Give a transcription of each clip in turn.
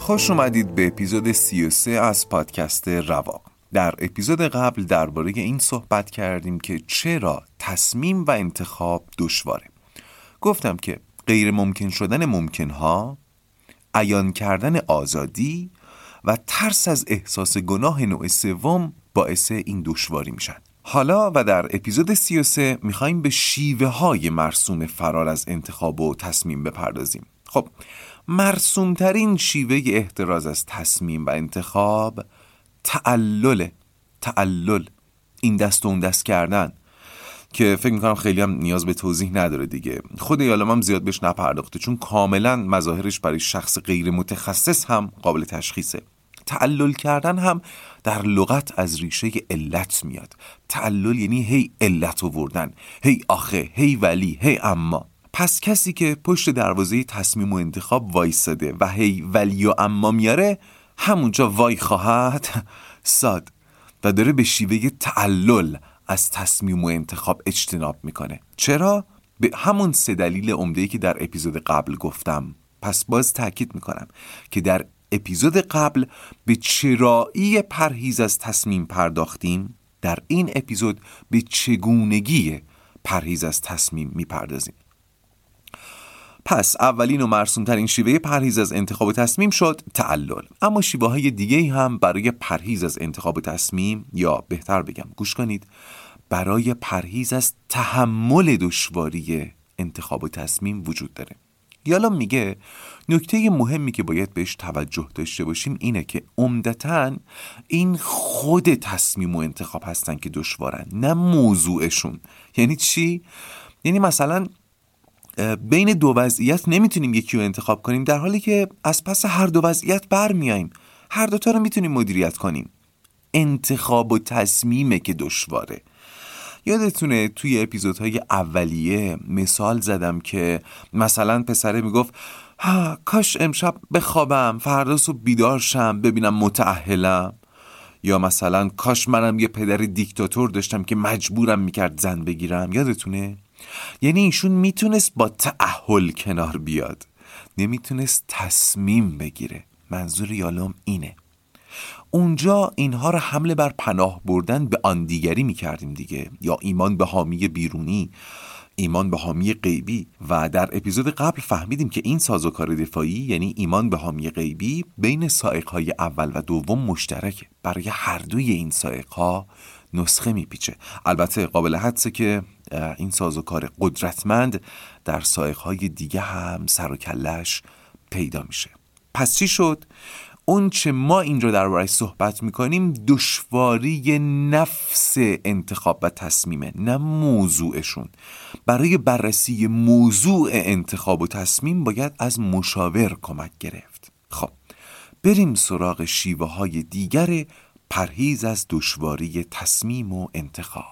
خوش اومدید به اپیزود 33 از پادکست رواق. در اپیزود قبل درباره این صحبت کردیم که چرا تصمیم و انتخاب دشواره. گفتم که غیر ممکن شدن ممکنها، عیان کردن آزادی و ترس از احساس گناه نوع سوم باعث این دشواری میشن. حالا و در اپیزود 33 میخوایم به شیوه های مرسوم فرار از انتخاب و تصمیم بپردازیم. خب، مرسومترین شیوه احتراز از تصمیم و انتخاب تعلل، این دست و اون دست کردن که فکر میکنم خیلی هم نیاز به توضیح نداره دیگه. خود یالوم هم زیاد بهش نپرداخته چون کاملا مظاهرش برای شخص غیر متخصص هم قابل تشخیصه. تعلل کردن هم در لغت از ریشه علت میاد. تعلل یعنی هی علت آوردن، هی آخه، هی ولی، هی اما. پس کسی که پشت دروازه تصمیم و انتخاب وایساده و هی ولی و اما میاره، همونجا وای خواهد ساد و داره به شیوه تعلل از تصمیم و انتخاب اجتناب میکنه. چرا؟ به همون سه دلیل عمده‌ای که در اپیزود قبل گفتم. پس باز تأکید میکنم که در اپیزود قبل به چرایی پرهیز از تصمیم پرداختیم، در این اپیزود به چگونگی پرهیز از تصمیم میپردازیم. پس اولین و مرسوم‌ترین شیوه پرهیز از انتخاب تصمیم شد تعلل. اما شیوه‌های دیگه هم برای پرهیز از انتخاب تصمیم، یا بهتر بگم گوش کنید، برای پرهیز از تحمل دشواری انتخاب تصمیم وجود داره. یالوم میگه نکته مهمی که باید بهش توجه داشته باشیم اینه که عمدتاً این خود تصمیم و انتخاب هستن که دشوارن، نه موضوعشون. یعنی چی؟ یعنی مثلاً بین دو وضعیت نمیتونیم یکی رو انتخاب کنیم، در حالی که از پس هر دو وضعیت برمیاییم، هر دوتا رو میتونیم مدیریت کنیم. انتخاب و تصمیمه که دشواره. یادتونه توی اپیزودهای اولیه مثال زدم که مثلا پسره میگفت کاش امشب بخوابم فردا صبح بیدار شم ببینم متأهلم، یا مثلا کاش منم یه پدر دیکتاتور داشتم که مجبورم میکرد زن بگیرم. یادتونه؟ یعنی ایشون میتونست با تعهل کنار بیاد، نمیتونست تصمیم بگیره. منظور یالوم اینه. اونجا اینها رو حمله بر پناه بردن به آن دیگری میکردیم دیگه، یا ایمان به حامی بیرونی، ایمان به حامی غیبی. و در اپیزود قبل فهمیدیم که این سازوکار دفاعی، یعنی ایمان به حامی غیبی، بین سائقهای اول و دوم مشترکه. برای هر دوی این سائقها نسخه میپیچه. البته قابل حدسه که این سازوکار قدرتمند در سائقهای دیگه هم سر و کلش پیدا میشه. پس چی شد؟ اون چه ما اینجا درباره‌اش صحبت میکنیم دشواری نفس انتخاب و تصمیمه، نه موضوعشون. برای بررسی موضوع انتخاب و تصمیم باید از مشاور کمک گرفت. خب بریم سراغ شیوه های دیگر پرهیز از دشواری تصمیم و انتخاب.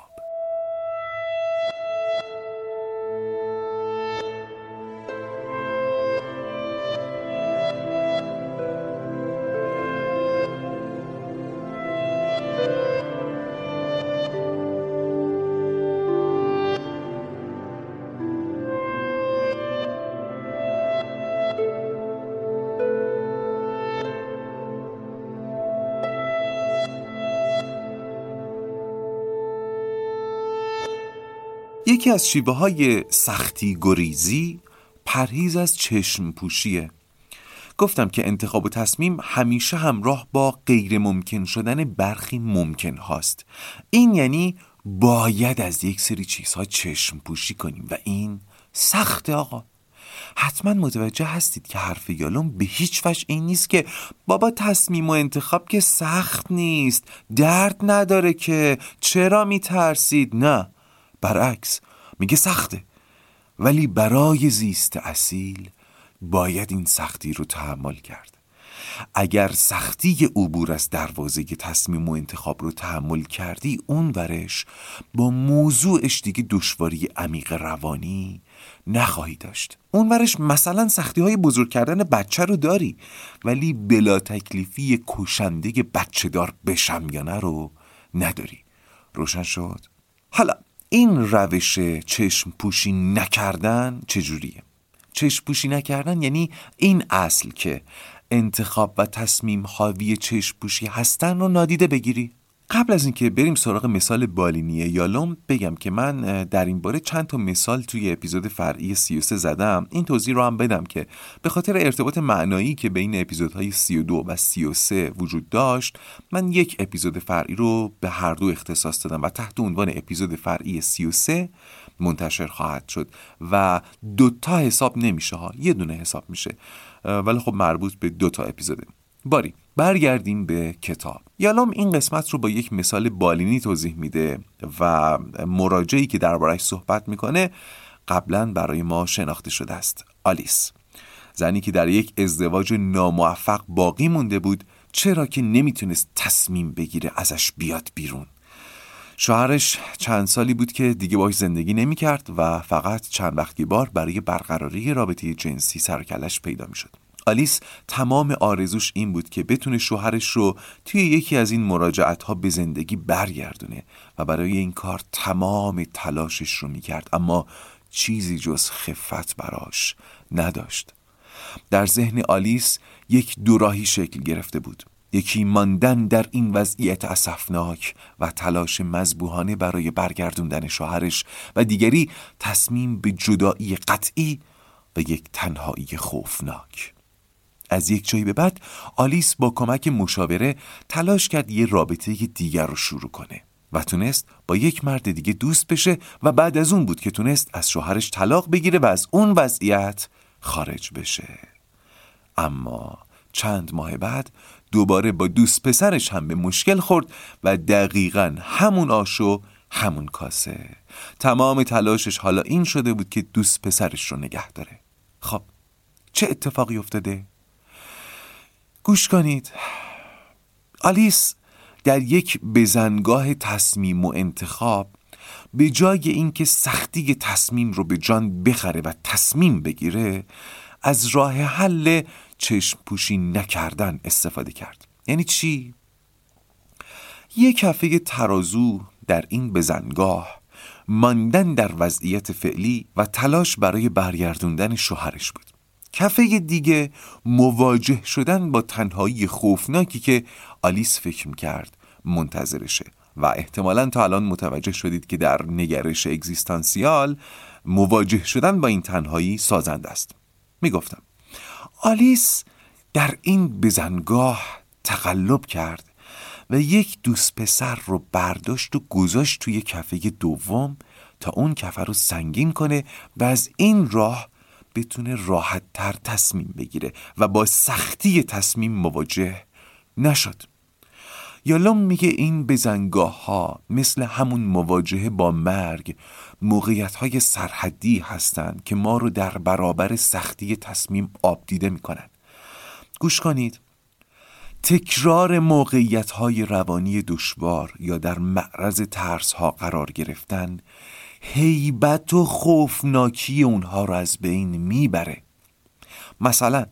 یکی از شیوه های سختیگریزی پرهیز از چشم پوشیه. گفتم که انتخاب و تصمیم همیشه همراه با غیر ممکن شدن برخی ممکن هاست. این یعنی باید از یک سری چیزها چشم پوشی کنیم و این سخته آقا. حتما متوجه هستید که حرف یالوم به هیچ وجه این نیست که بابا تصمیم و انتخاب که سخت نیست، درد نداره که، چرا میترسید؟ نه، برعکس میگه سخته. ولی برای زیست اصیل باید این سختی رو تحمل کرد. اگر سختی عبور از دروازه تصمیم و انتخاب رو تحمل کردی، اون ورش با موضوعش دیگه دشواری عمیق روانی نخواهی داشت. اون ورش مثلا سختی های بزرگ کردن بچه رو داری، ولی بلا تکلیفی کشنده بچه دار بشم یا نه رو نداری. روشن شد؟ حالا این روش چشم پوشی نکردن چجوریه؟ چشم پوشی نکردن یعنی این اصل که انتخاب و تصمیم حاوی چشم پوشی هستن رو نادیده بگیری. قبل از اینکه بریم سراغ مثال بالینی یالوم، بگم که من در این باره چند تا مثال توی اپیزود فرعی 33 زدم. این توضیح رو هم بدم که به خاطر ارتباط معنایی که بین اپیزودهای 32 و 33 وجود داشت، من یک اپیزود فرعی رو به هر دو اختصاص دادم و تحت عنوان اپیزود فرعی 33 منتشر خواهد شد و دوتا حساب نمیشه ها، یه دونه حساب میشه، ولی خب مربوط به دوتا اپیزوده. باری برگردیم به کتاب. یالوم این قسمت رو با یک مثال بالینی توضیح میده و مراجعی که درباره‌اش صحبت میکنه قبلا برای ما شناخته شده است. آلیس، زنی که در یک ازدواج ناموفق باقی مونده بود، چرا که نمیتونست تصمیم بگیره ازش بیاد بیرون. شوهرش چند سالی بود که دیگه باهاش زندگی نمیکرد و فقط چند وقتی بار برای برقراری رابطه جنسی سرکلش پیدا میشد. آلیس تمام آرزوش این بود که بتونه شوهرش رو توی یکی از این مراجعت‌ها به زندگی برگردونه و برای این کار تمام تلاشش رو میکرد، اما چیزی جز خفت براش نداشت. در ذهن آلیس یک دوراهی شکل گرفته بود، یکی ماندن در این وضعیت اسفناک و تلاش مذبوحانه برای برگردوندن شوهرش و دیگری تصمیم به جدایی قطعی و یک تنهایی خوفناک. از یک جایی به بعد آلیس با کمک مشاوره تلاش کرد یه رابطه دیگر رو شروع کنه و تونست با یک مرد دیگه دوست بشه و بعد از اون بود که تونست از شوهرش طلاق بگیره و از اون وضعیت خارج بشه. اما چند ماه بعد دوباره با دوست پسرش هم به مشکل خورد و دقیقاً همون آش و همون کاسه. تمام تلاشش حالا این شده بود که دوست پسرش رو نگه داره. خب چه اتفاقی افتاده؟ گوش کنید. آلیس در یک بزنگاه تصمیم و انتخاب، به جای اینکه سختی تصمیم رو به جان بخره و تصمیم بگیره، از راه حل چشم پوشی نکردن استفاده کرد. یعنی چی؟ یک کفه ترازو در این بزنگاه ماندن در وضعیت فعلی و تلاش برای برگردوندن شوهرش بود. کفه دیگه مواجه شدن با تنهایی خوفناکی که آلیس فکر می‌کرد منتظرشه و احتمالاً تا الان متوجه شدید که در نگرش اگزیستانسیال مواجه شدن با این تنهایی سازنده است. میگفتم آلیس در این بزنگاه تقلب کرد و یک دوست پسر رو برداشت و گذاشت توی کفه دوم تا اون کفه رو سنگین کنه و از این راه بتونه راحت تر تصمیم بگیره و با سختی تصمیم مواجه نشد. یالوم میگه این بزنگاه ها مثل همون مواجهه با مرگ، موقعیت های سرحدی هستند که ما رو در برابر سختی تصمیم آبدیده میکنن. گوش کنید. تکرار موقعیت های روانی دشوار یا در معرض ترس ها قرار گرفتن، هیبت و خوفناکی اونها رو از بین میبره. مثلا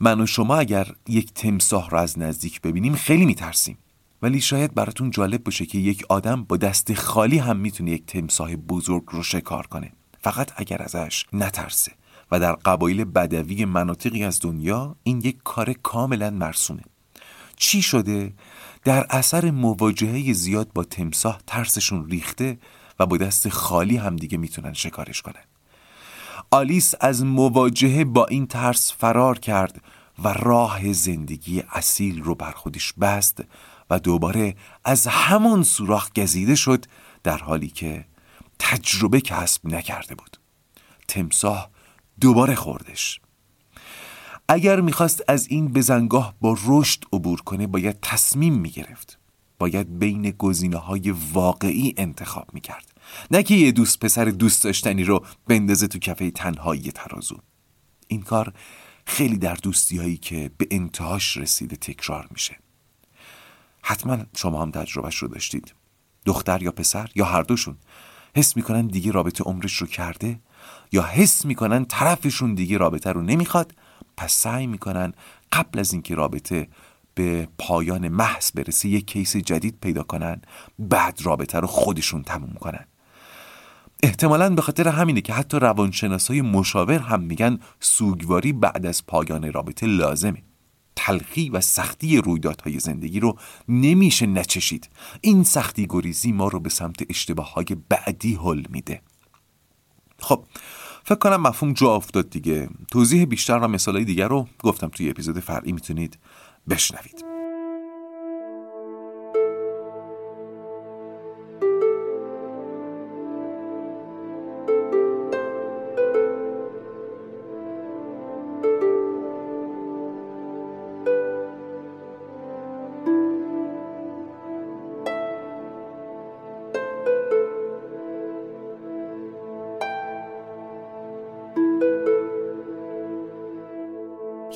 من و شما اگر یک تمساح رو از نزدیک ببینیم خیلی میترسیم، ولی شاید براتون جالب باشه که یک آدم با دست خالی هم میتونه یک تمساح بزرگ رو شکار کنه، فقط اگر ازش نترسه. و در قبایل بدوی مناطقی از دنیا این یک کار کاملا مرسومه. چی شده؟ در اثر مواجهه زیاد با تمساح ترسشون ریخته و با دست خالی هم دیگه میتونن شکارش کنن. آلیس از مواجهه با این ترس فرار کرد و راه زندگی اصیل رو بر خودش بست و دوباره از همون سوراخ گزیده شد، در حالی که تجربه کسب نکرده بود. تمساح دوباره خوردش. اگر میخواست از این بزنگاه با رشد عبور کنه، باید تصمیم میگرفت. باید بین گزینه‌های واقعی انتخاب میکرد. نه که یه دوست پسر دوست داشتنی رو بندازه تو کفه تنهایی ترازو. این کار خیلی در دوستی‌هایی که به انتهاش رسیده تکرار میشه. حتما شما هم تجربهش رو داشتید. دختر یا پسر یا هر دوشون حس میکنن دیگه رابطه عمرش رو کرده، یا حس میکنن طرفشون دیگه رابطه رو نمیخواد، پس سعی میکنن قبل از اینکه رابطه به پایان محض برسه یک کیس جدید پیدا کنن، بعد رابطه رو خودشون تموم کنن. احتمالاً به خاطر همینه که حتی روانشناسای مشاور هم میگن سوگواری بعد از پایان رابطه لازمه. تلخی و سختی رویدادهای زندگی رو نمیشه نچشید. این سختی‌گریزی ما رو به سمت اشتباه‌های بعدی هل میده. خب فکر کنم مفهوم جا افتاد دیگه. توضیح بیشتر و مثالای دیگر رو گفتم توی اپیزود فرعی میتونید بشنوید.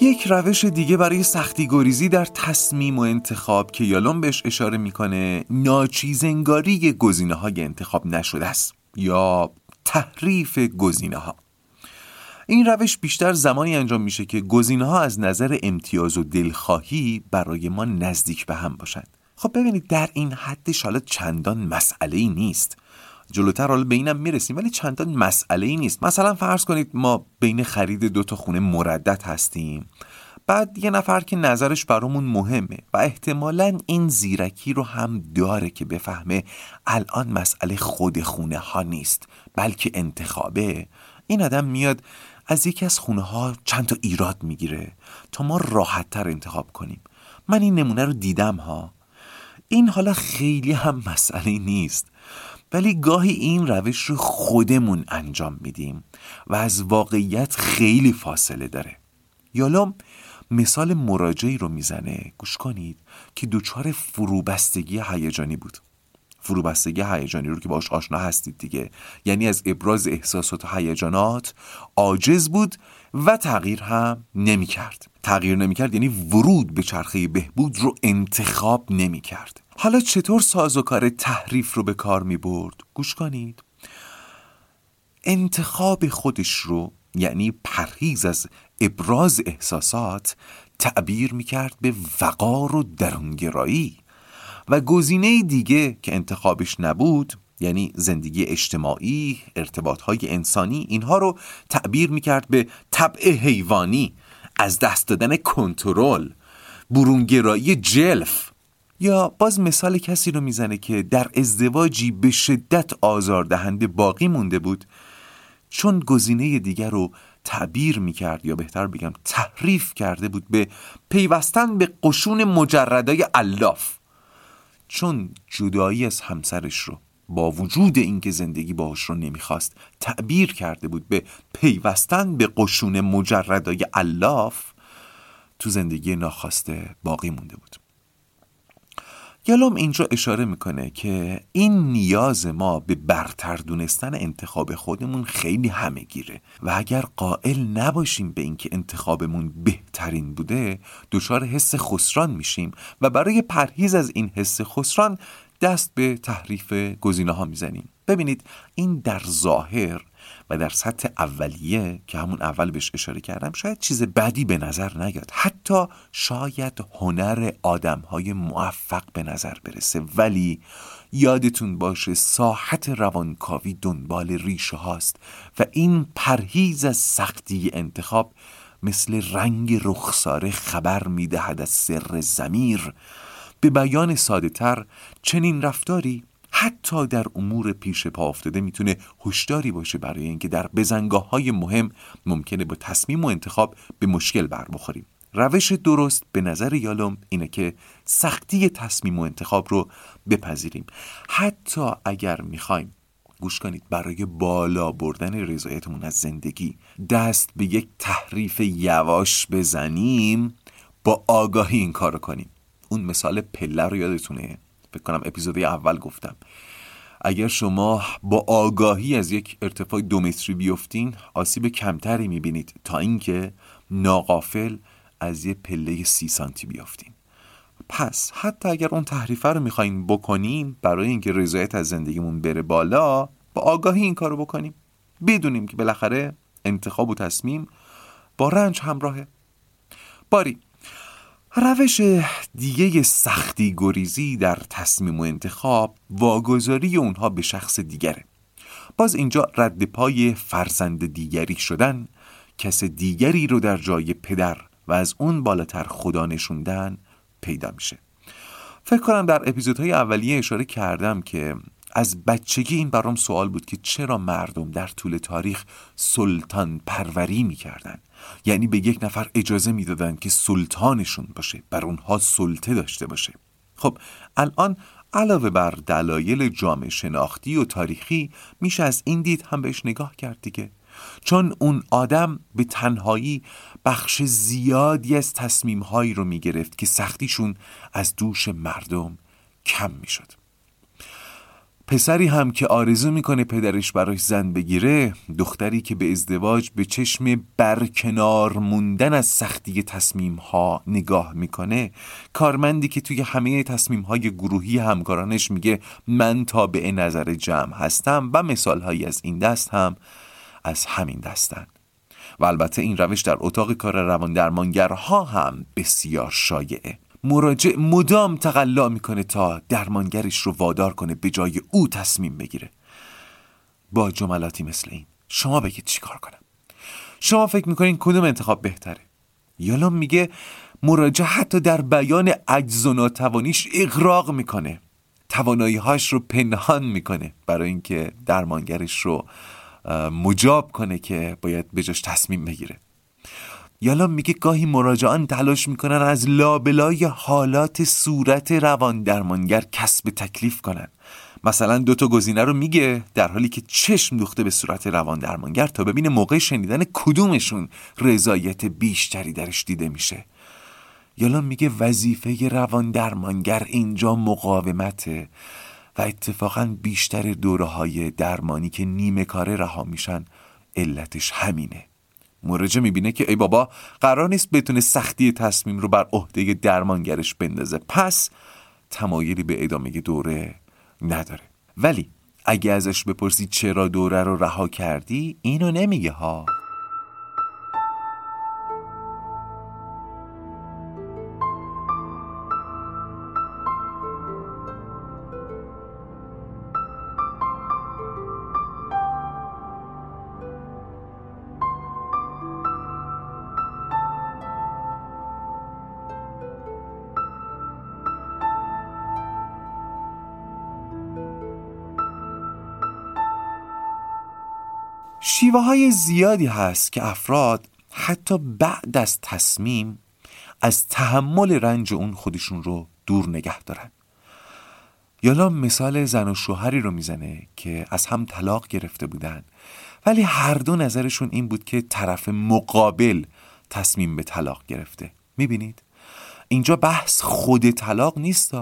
یک روش دیگه برای سختی‌گریزی در تصمیم و انتخاب که یالوم بهش اشاره میکنه، ناچیزنگاری گزینه‌های انتخاب نشده است یا تحریف گزینه‌ها. این روش بیشتر زمانی انجام میشه که گزینه‌ها از نظر امتیاز و دلخواهی برای ما نزدیک به هم باشن. خب ببینید در این حدش حالا چندان مسئله‌ای نیست. جلوتر حالا به اینم میرسیم، ولی چندان مسئله ای نیست. مثلا فرض کنید ما بین خرید 2 تا خونه مردد هستیم، بعد یه نفر که نظرش برامون مهمه و احتمالاً این زیرکی رو هم داره که بفهمه الان مسئله خود خونه ها نیست بلکه انتخابه. این آدم میاد از یکی از خونه ها چند تا ایراد میگیره تا ما راحت تر انتخاب کنیم. من این نمونه رو دیدم ها. این حالا خیلی هم مسئله نیست، ولی گاهی این روش رو خودمون انجام میدیم و از واقعیت خیلی فاصله داره. یالوم مثال مراجعی رو میزنه، گوش کنید، که دچار فروبستگی هیجانی بود. فروبستگی هیجانی رو که باهاش آشنا هستید دیگه، یعنی از ابراز احساسات و هیجانات عاجز بود و تغییر هم نمی‌کرد. تغییر نمی‌کرد یعنی ورود به چرخه بهبود رو انتخاب نمی‌کرد. حالا چطور سازوکار تحریف رو به کار می برد؟ گوش کنید. انتخاب خودش رو، یعنی پرهیز از ابراز احساسات، تعبیر می کرد به وقار و درونگرایی، و گزینه دیگه که انتخابش نبود، یعنی زندگی اجتماعی، ارتباطهای انسانی، اینها رو تعبیر می کرد به طبع حیوانی، از دست دادن کنترل، برونگرایی جلف. یا باز مثال کسی رو میزنه که در ازدواجی به شدت آزاردهنده باقی مونده بود، چون گزینه دیگر رو تعبیر میکرد، یا بهتر بگم تحریف کرده بود، به پیوستن به قشون مجردای الاف، چون جدایی از همسرش رو با وجود اینکه زندگی باهاش رو نمیخواست تعبیر کرده بود به پیوستن به قشون مجردای الاف، تو زندگی ناخواسته باقی مونده بود. یالوم اینجا اشاره میکنه که این نیاز ما به برتر دونستن انتخاب خودمون خیلی همه گیره و اگر قائل نباشیم به اینکه انتخابمون بهترین بوده، دچار حس خسران میشیم و برای پرهیز از این حس خسران دست به تحریف گزینه‌ها میزنیم. ببینید این در ظاهر و در سطح اولیه که همون اول بهش اشاره کردم شاید چیز بدی به نظر نیاد، حتی شاید هنر آدم‌های موفق به نظر برسه، ولی یادتون باشه ساحت روانکاوی دنبال ریشه هاست و این پرهیز از سختی انتخاب مثل رنگ رخساره خبر می‌دهد از سر ضمیر. به بیان ساده‌تر چنین رفتاری حتی در امور پیش پا افتاده میتونه هوشداری باشه برای اینکه در بزنگاه‌های مهم ممکنه با تصمیم و انتخاب به مشکل بر بخوریم. روش درست به نظر یالوم اینه که سختی تصمیم و انتخاب رو بپذیریم، حتی اگر میخوایم، گوش کنید، برای بالا بردن رضایتمون از زندگی دست به یک تحریف یواش بزنیم، با آگاهی این کار رو کنیم. اون مثال پله رو یادتونه؟ بکنم اپیزود اول گفتم اگر شما با آگاهی از یک ارتفاع 2 متری بیفتین آسیب کمتری میبینید تا اینکه ناغافل از یه پله 30 سانتی بیافتین. پس حتی اگر اون تحریفه رو میخواییم بکنیم برای اینکه رضایت از زندگیمون بره بالا، با آگاهی این کار رو بکنیم، بدونیم که بالاخره انتخاب و تصمیم با رنج همراهه. باری روش دیگه سختی‌گریزی در تصمیم و انتخاب واگذاری اونها به شخص دیگره. باز اینجا رد پای فرزند دیگری شدن، کس دیگری رو در جای پدر و از اون بالاتر خدا نشوندن پیدا میشه. فکر کنم در اپیزودهای اولیه اشاره کردم که از بچگی این برام سوال بود که چرا مردم در طول تاریخ سلطان پروری میکردن، یعنی به یک نفر اجازه میدادن که سلطانشون باشه، بر اونها سلطه داشته باشه. خب الان علاوه بر دلایل جامعه شناختی و تاریخی میشه از این دید هم بهش نگاه کرد دیگه، چون اون آدم به تنهایی بخش زیادی از تصمیم‌هایی رو میگرفت که سختیشون از دوش مردم کم میشد. پسری هم که آرزو میکنه پدرش براش زن بگیره، دختری که به ازدواج به چشم برکنار موندن از سختی تصمیم ها نگاه میکنه، کارمندی که توی همه تصمیم های گروهی همکارانش میگه من تابع نظر جمع هستم، و مثال هایی از این دست هم از همین دستن. و البته این روش در اتاق کار رواندرمانگرها هم بسیار شایعه. مراجع مدام تقلا میکنه تا درمانگرش رو وادار کنه به جای او تصمیم بگیره، با جملاتی مثل این: شما بگید چی کار کنم، شما فکر میکنین کدوم انتخاب بهتره. یالوم میگه مراجع حتی در بیان عجز و ناتوانیش اغراق میکنه، توانایی‌هاش رو پنهان میکنه برای اینکه درمانگرش رو مجاب کنه که باید به جاش تصمیم بگیره. یالوم میگه گاهی مراجعان تلاش میکنن از لابلای حالات صورت روان درمانگر کسب تکلیف کنن. مثلا 2 تا گزینه رو میگه در حالی که چشم دوخته به صورت روان درمانگر تا ببینه موقع شنیدن کدومشون رضایت بیشتری درش دیده میشه. یالوم میگه وظیفه روان درمانگر اینجا مقاومته و اتفاقا بیشتر دوره‌های درمانی که نیمه کاره رها میشن علتش همینه. مراجع میبینه که ای بابا قرار نیست بتونه سختی تصمیم رو بر عهده درمانگرش بندازه، پس تمایلی به ادامه دوره نداره. ولی اگه ازش بپرسی چرا دوره رو رها کردی، اینو نمیگه ها. شیوه های زیادی هست که افراد حتی بعد از تصمیم از تحمل رنج اون خودشون رو دور نگه دارن. یالوم مثال زن و شوهری رو میزنه که از هم طلاق گرفته بودن، ولی هر دو نظرشون این بود که طرف مقابل تصمیم به طلاق گرفته. میبینید؟ اینجا بحث خود طلاق نیست،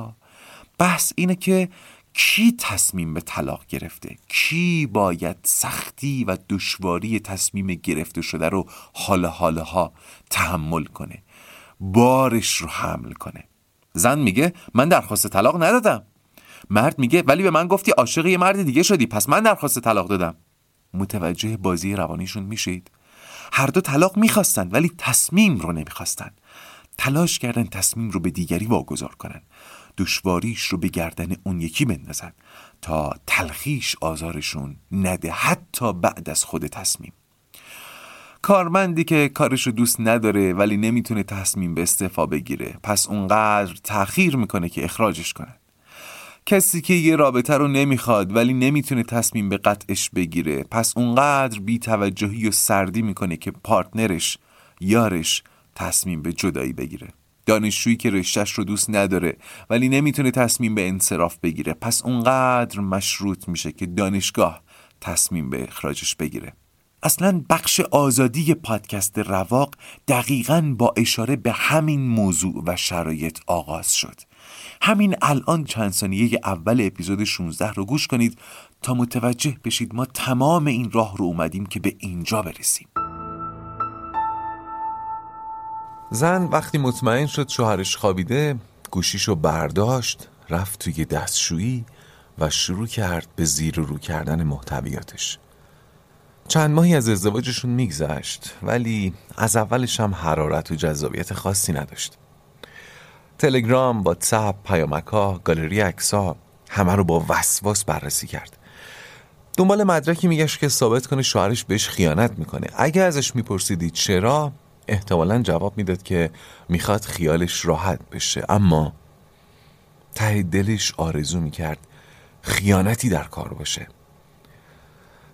بحث اینه که کی تصمیم به طلاق گرفته، کی باید سختی و دشواری تصمیم گرفته شده رو حالا تحمل کنه، بارش رو حمل کنه. زن میگه من درخواست طلاق ندادم. مرد میگه ولی به من گفتی عاشق یه مرد دیگه شدی، پس من درخواست طلاق دادم. متوجه بازی روانیشون میشید؟ هر دو طلاق میخواستن ولی تصمیم رو نمیخواستن. تلاش کردن تصمیم رو به دیگری واگذار کنن، دشواریش رو به گردن اون یکی بندازن تا تلخیش آزارشون نده، حتی بعد از خود تصمیم. کارمندی که کارش رو دوست نداره ولی نمیتونه تصمیم به استعفا بگیره، پس اونقدر تأخیر میکنه که اخراجش کنن. کسی که یه رابطه رو نمیخواد ولی نمیتونه تصمیم به قطعش بگیره، پس اونقدر بی‌توجهی و سردی میکنه که پارتنرش، یارش تصمیم به جدایی بگیره. دانشجویی که رشته‌اش رو دوست نداره ولی نمیتونه تصمیم به انصراف بگیره، پس اونقدر مشروط میشه که دانشگاه تصمیم به اخراجش بگیره. اصلا بخش آزادی پادکست رواق دقیقاً با اشاره به همین موضوع و شرایط آغاز شد. همین الان چند ثانیه اول اپیزود 16 رو گوش کنید تا متوجه بشید ما تمام این راه رو اومدیم که به اینجا برسیم. زن وقتی مطمئن شد شوهرش خوابیده، گوشیشو برداشت، رفت توی دستشویی و شروع کرد به زیر و رو کردن محتویاتش. چند ماهی از ازدواجشون میگذشت، ولی از اولش هم حرارت و جذابیت خاصی نداشت. تلگرام، واتساپ، پیامک‌ها، گالری عکس‌ها، همه رو با وسواس بررسی کرد. دنبال مدرکی میگشت که ثابت کنه شوهرش بهش خیانت میکنه. اگه ازش میپرسیدی چرا، احتمالاً جواب میداد که میخواد خیالش راحت بشه، اما ته دلش آرزو میکرد خیانتی در کار باشه.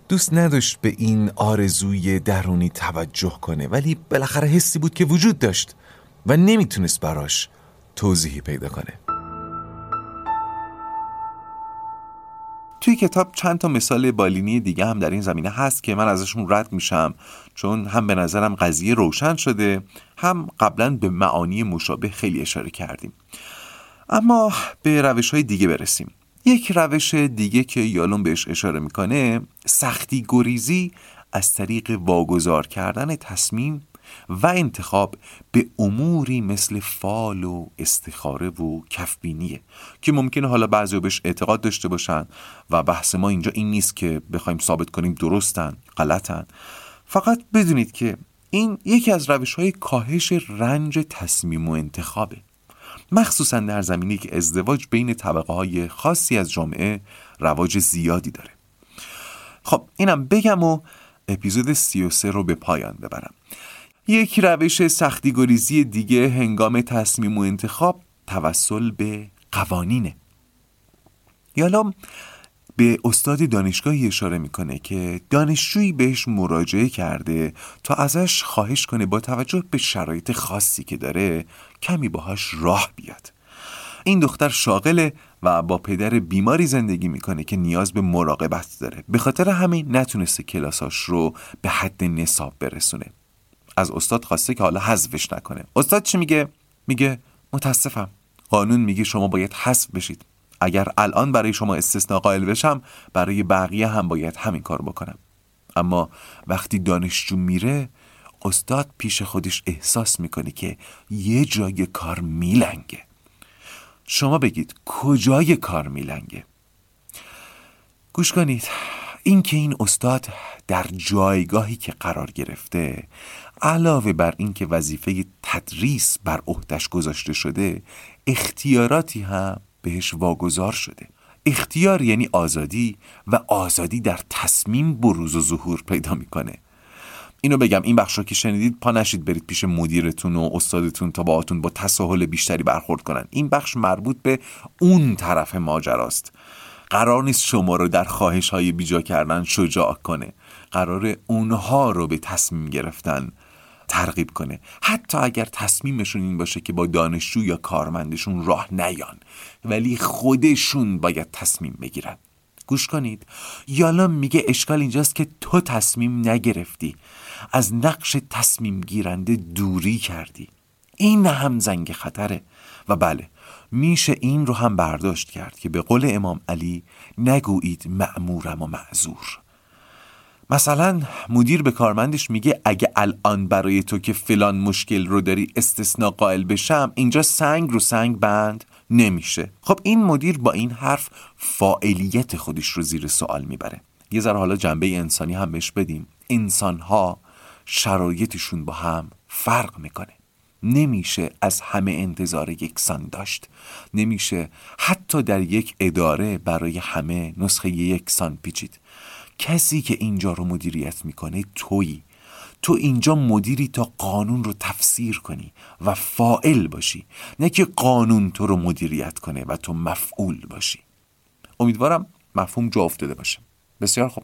دوست نداشت به این آرزوی درونی توجه کنه، ولی بالاخره حسی بود که وجود داشت و نمیتونست براش توضیحی پیدا کنه. توی کتاب چند تا مثال بالینی دیگه هم در این زمینه هست که من ازشون رد میشم، چون هم به نظرم قضیه روشن شده، هم قبلا به معانی مشابه خیلی اشاره کردیم. اما به روش‌های دیگه برسیم. یک روش دیگه که یالوم بهش اشاره میکنه، سختیگریزی از طریق واگذار کردن تصمیم و انتخاب به اموری مثل فال و استخاره و کفبینیه که ممکنه حالا بعضی بهش اعتقاد داشته باشن و بحث ما اینجا این نیست که بخوایم ثابت کنیم درستن غلطن. فقط بدونید که این یکی از روش‌های کاهش رنج تصمیم و انتخابه، مخصوصا در زمینه‌ای که ازدواج بین طبقه‌های خاصی از جامعه رواج زیادی داره. خب اینم بگم و اپیزود 33 رو به پایان ببرم. یک روش سختی‌گریزی دیگه هنگام تصمیم و انتخاب توسل به قوانینه. یالوم به استاد دانشگاهی اشاره میکنه که دانشجویی بهش مراجعه کرده تا ازش خواهش کنه با توجه به شرایط خاصی که داره کمی باهاش راه بیاد. این دختر شاغله و با پدر بیماری زندگی میکنه که نیاز به مراقبت داره، به خاطر همین نتونسته کلاساش رو به حد نصاب برسونه. از استاد خواسته که حالا حذفش نکنه. استاد چی میگه؟ میگه متاسفم، قانون میگه شما باید حذف بشید. اگر الان برای شما استثناء قائل بشم، برای بقیه هم باید همین کار بکنم. اما وقتی دانشجو میره، استاد پیش خودش احساس میکنه که یه جای کار میلنگه. شما بگید کجای کار میلنگه؟ گوش کنید، این که این استاد در جایگاهی که قرار گرفته، علاوه بر این که وظیفه تدریس بر عهده‌اش گذاشته شده، اختیاراتی هم بهش واگذار شده. اختیار یعنی آزادی، و آزادی در تصمیم بروز و ظهور پیدا میکنه. اینو بگم، این بخش رو که شنیدید پا نشید برید پیش مدیرتون و استادتون تا باهاتون با تساهل بیشتری برخورد کنن. این بخش مربوط به اون طرف ماجراست. قرار نیست شما رو در خواهش های بیجا کردن شجاع کنه، قرار اونها رو به تصمیم گرفتن ترغیب کنه، حتی اگر تصمیمشون این باشه که با دانشجو یا کارمندشون راه نیان، ولی خودشون باید تصمیم بگیرن. گوش کنید، یالوم میگه اشکال اینجاست که تو تصمیم نگرفتی، از نقش تصمیم گیرنده دوری کردی. این هم زنگ خطره. و بله، میشه این رو هم برداشت کرد که به قول امام علی نگویید مأمورم و معذور. مثلا مدیر به کارمندش میگه اگه الان برای تو که فلان مشکل رو داری استثناء قائل بشم، اینجا سنگ رو سنگ بند نمیشه. خب این مدیر با این حرف فاعلیت خودش رو زیر سوال میبره. یه ذره حالا جنبه انسانی هم بهش بدیم. انسان‌ها شرایطشون با هم فرق میکنه. نمیشه از همه انتظار یکسان داشت، نمیشه حتی در یک اداره برای همه نسخه یکسان پیچید. کسی که اینجا رو مدیریت میکنه تویی. تو اینجا مدیری تا قانون رو تفسیر کنی و فاعل باشی، نه که قانون تو رو مدیریت کنه و تو مفعول باشی. امیدوارم مفهوم جا افتاده باشه. بسیار خوب،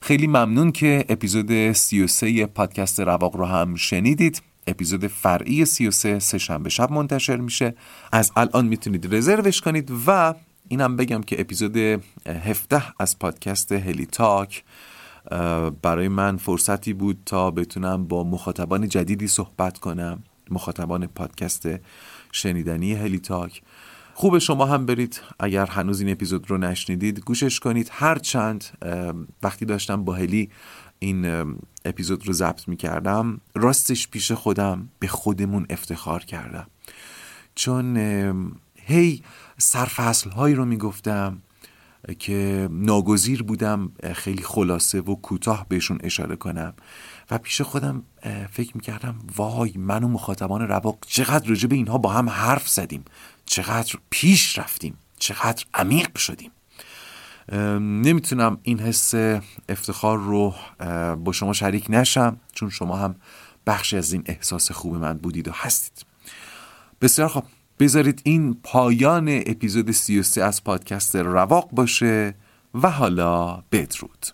خیلی ممنون که اپیزود 33 پادکست رواق رو هم شنیدید. اپیزود فرعی 33 سه‌شنبه شب منتشر میشه. از الان میتونید رزروش کنید. و اینم بگم که اپیزود 17 از پادکست هلی تاک برای من فرصتی بود تا بتونم با مخاطبان جدیدی صحبت کنم، مخاطبان پادکست شنیدنی هلی تاک. خوب شما هم برید اگر هنوز این اپیزود رو نشنیدید گوشش کنید. هر چند وقتی داشتم با هلی این اپیزود رو ضبط می‌کردم راستش پیش خودم به خودمون افتخار کردم، چون هی سرفصل‌هایی رو میگفتم که ناگزیر بودم خیلی خلاصه و کوتاه بهشون اشاره کنم و پیش خودم فکر میکردم وای من و مخاطبان رواق چقدر راجع به اینها با هم حرف زدیم، چقدر پیش رفتیم، چقدر عمیق شدیم. نمیتونم این حس افتخار رو با شما شریک نشم چون شما هم بخشی از این احساس خوب من بودید و هستید. بسیار خوب، بذارید این پایان اپیزود 33 از پادکست رواق باشه و حالا بدرود.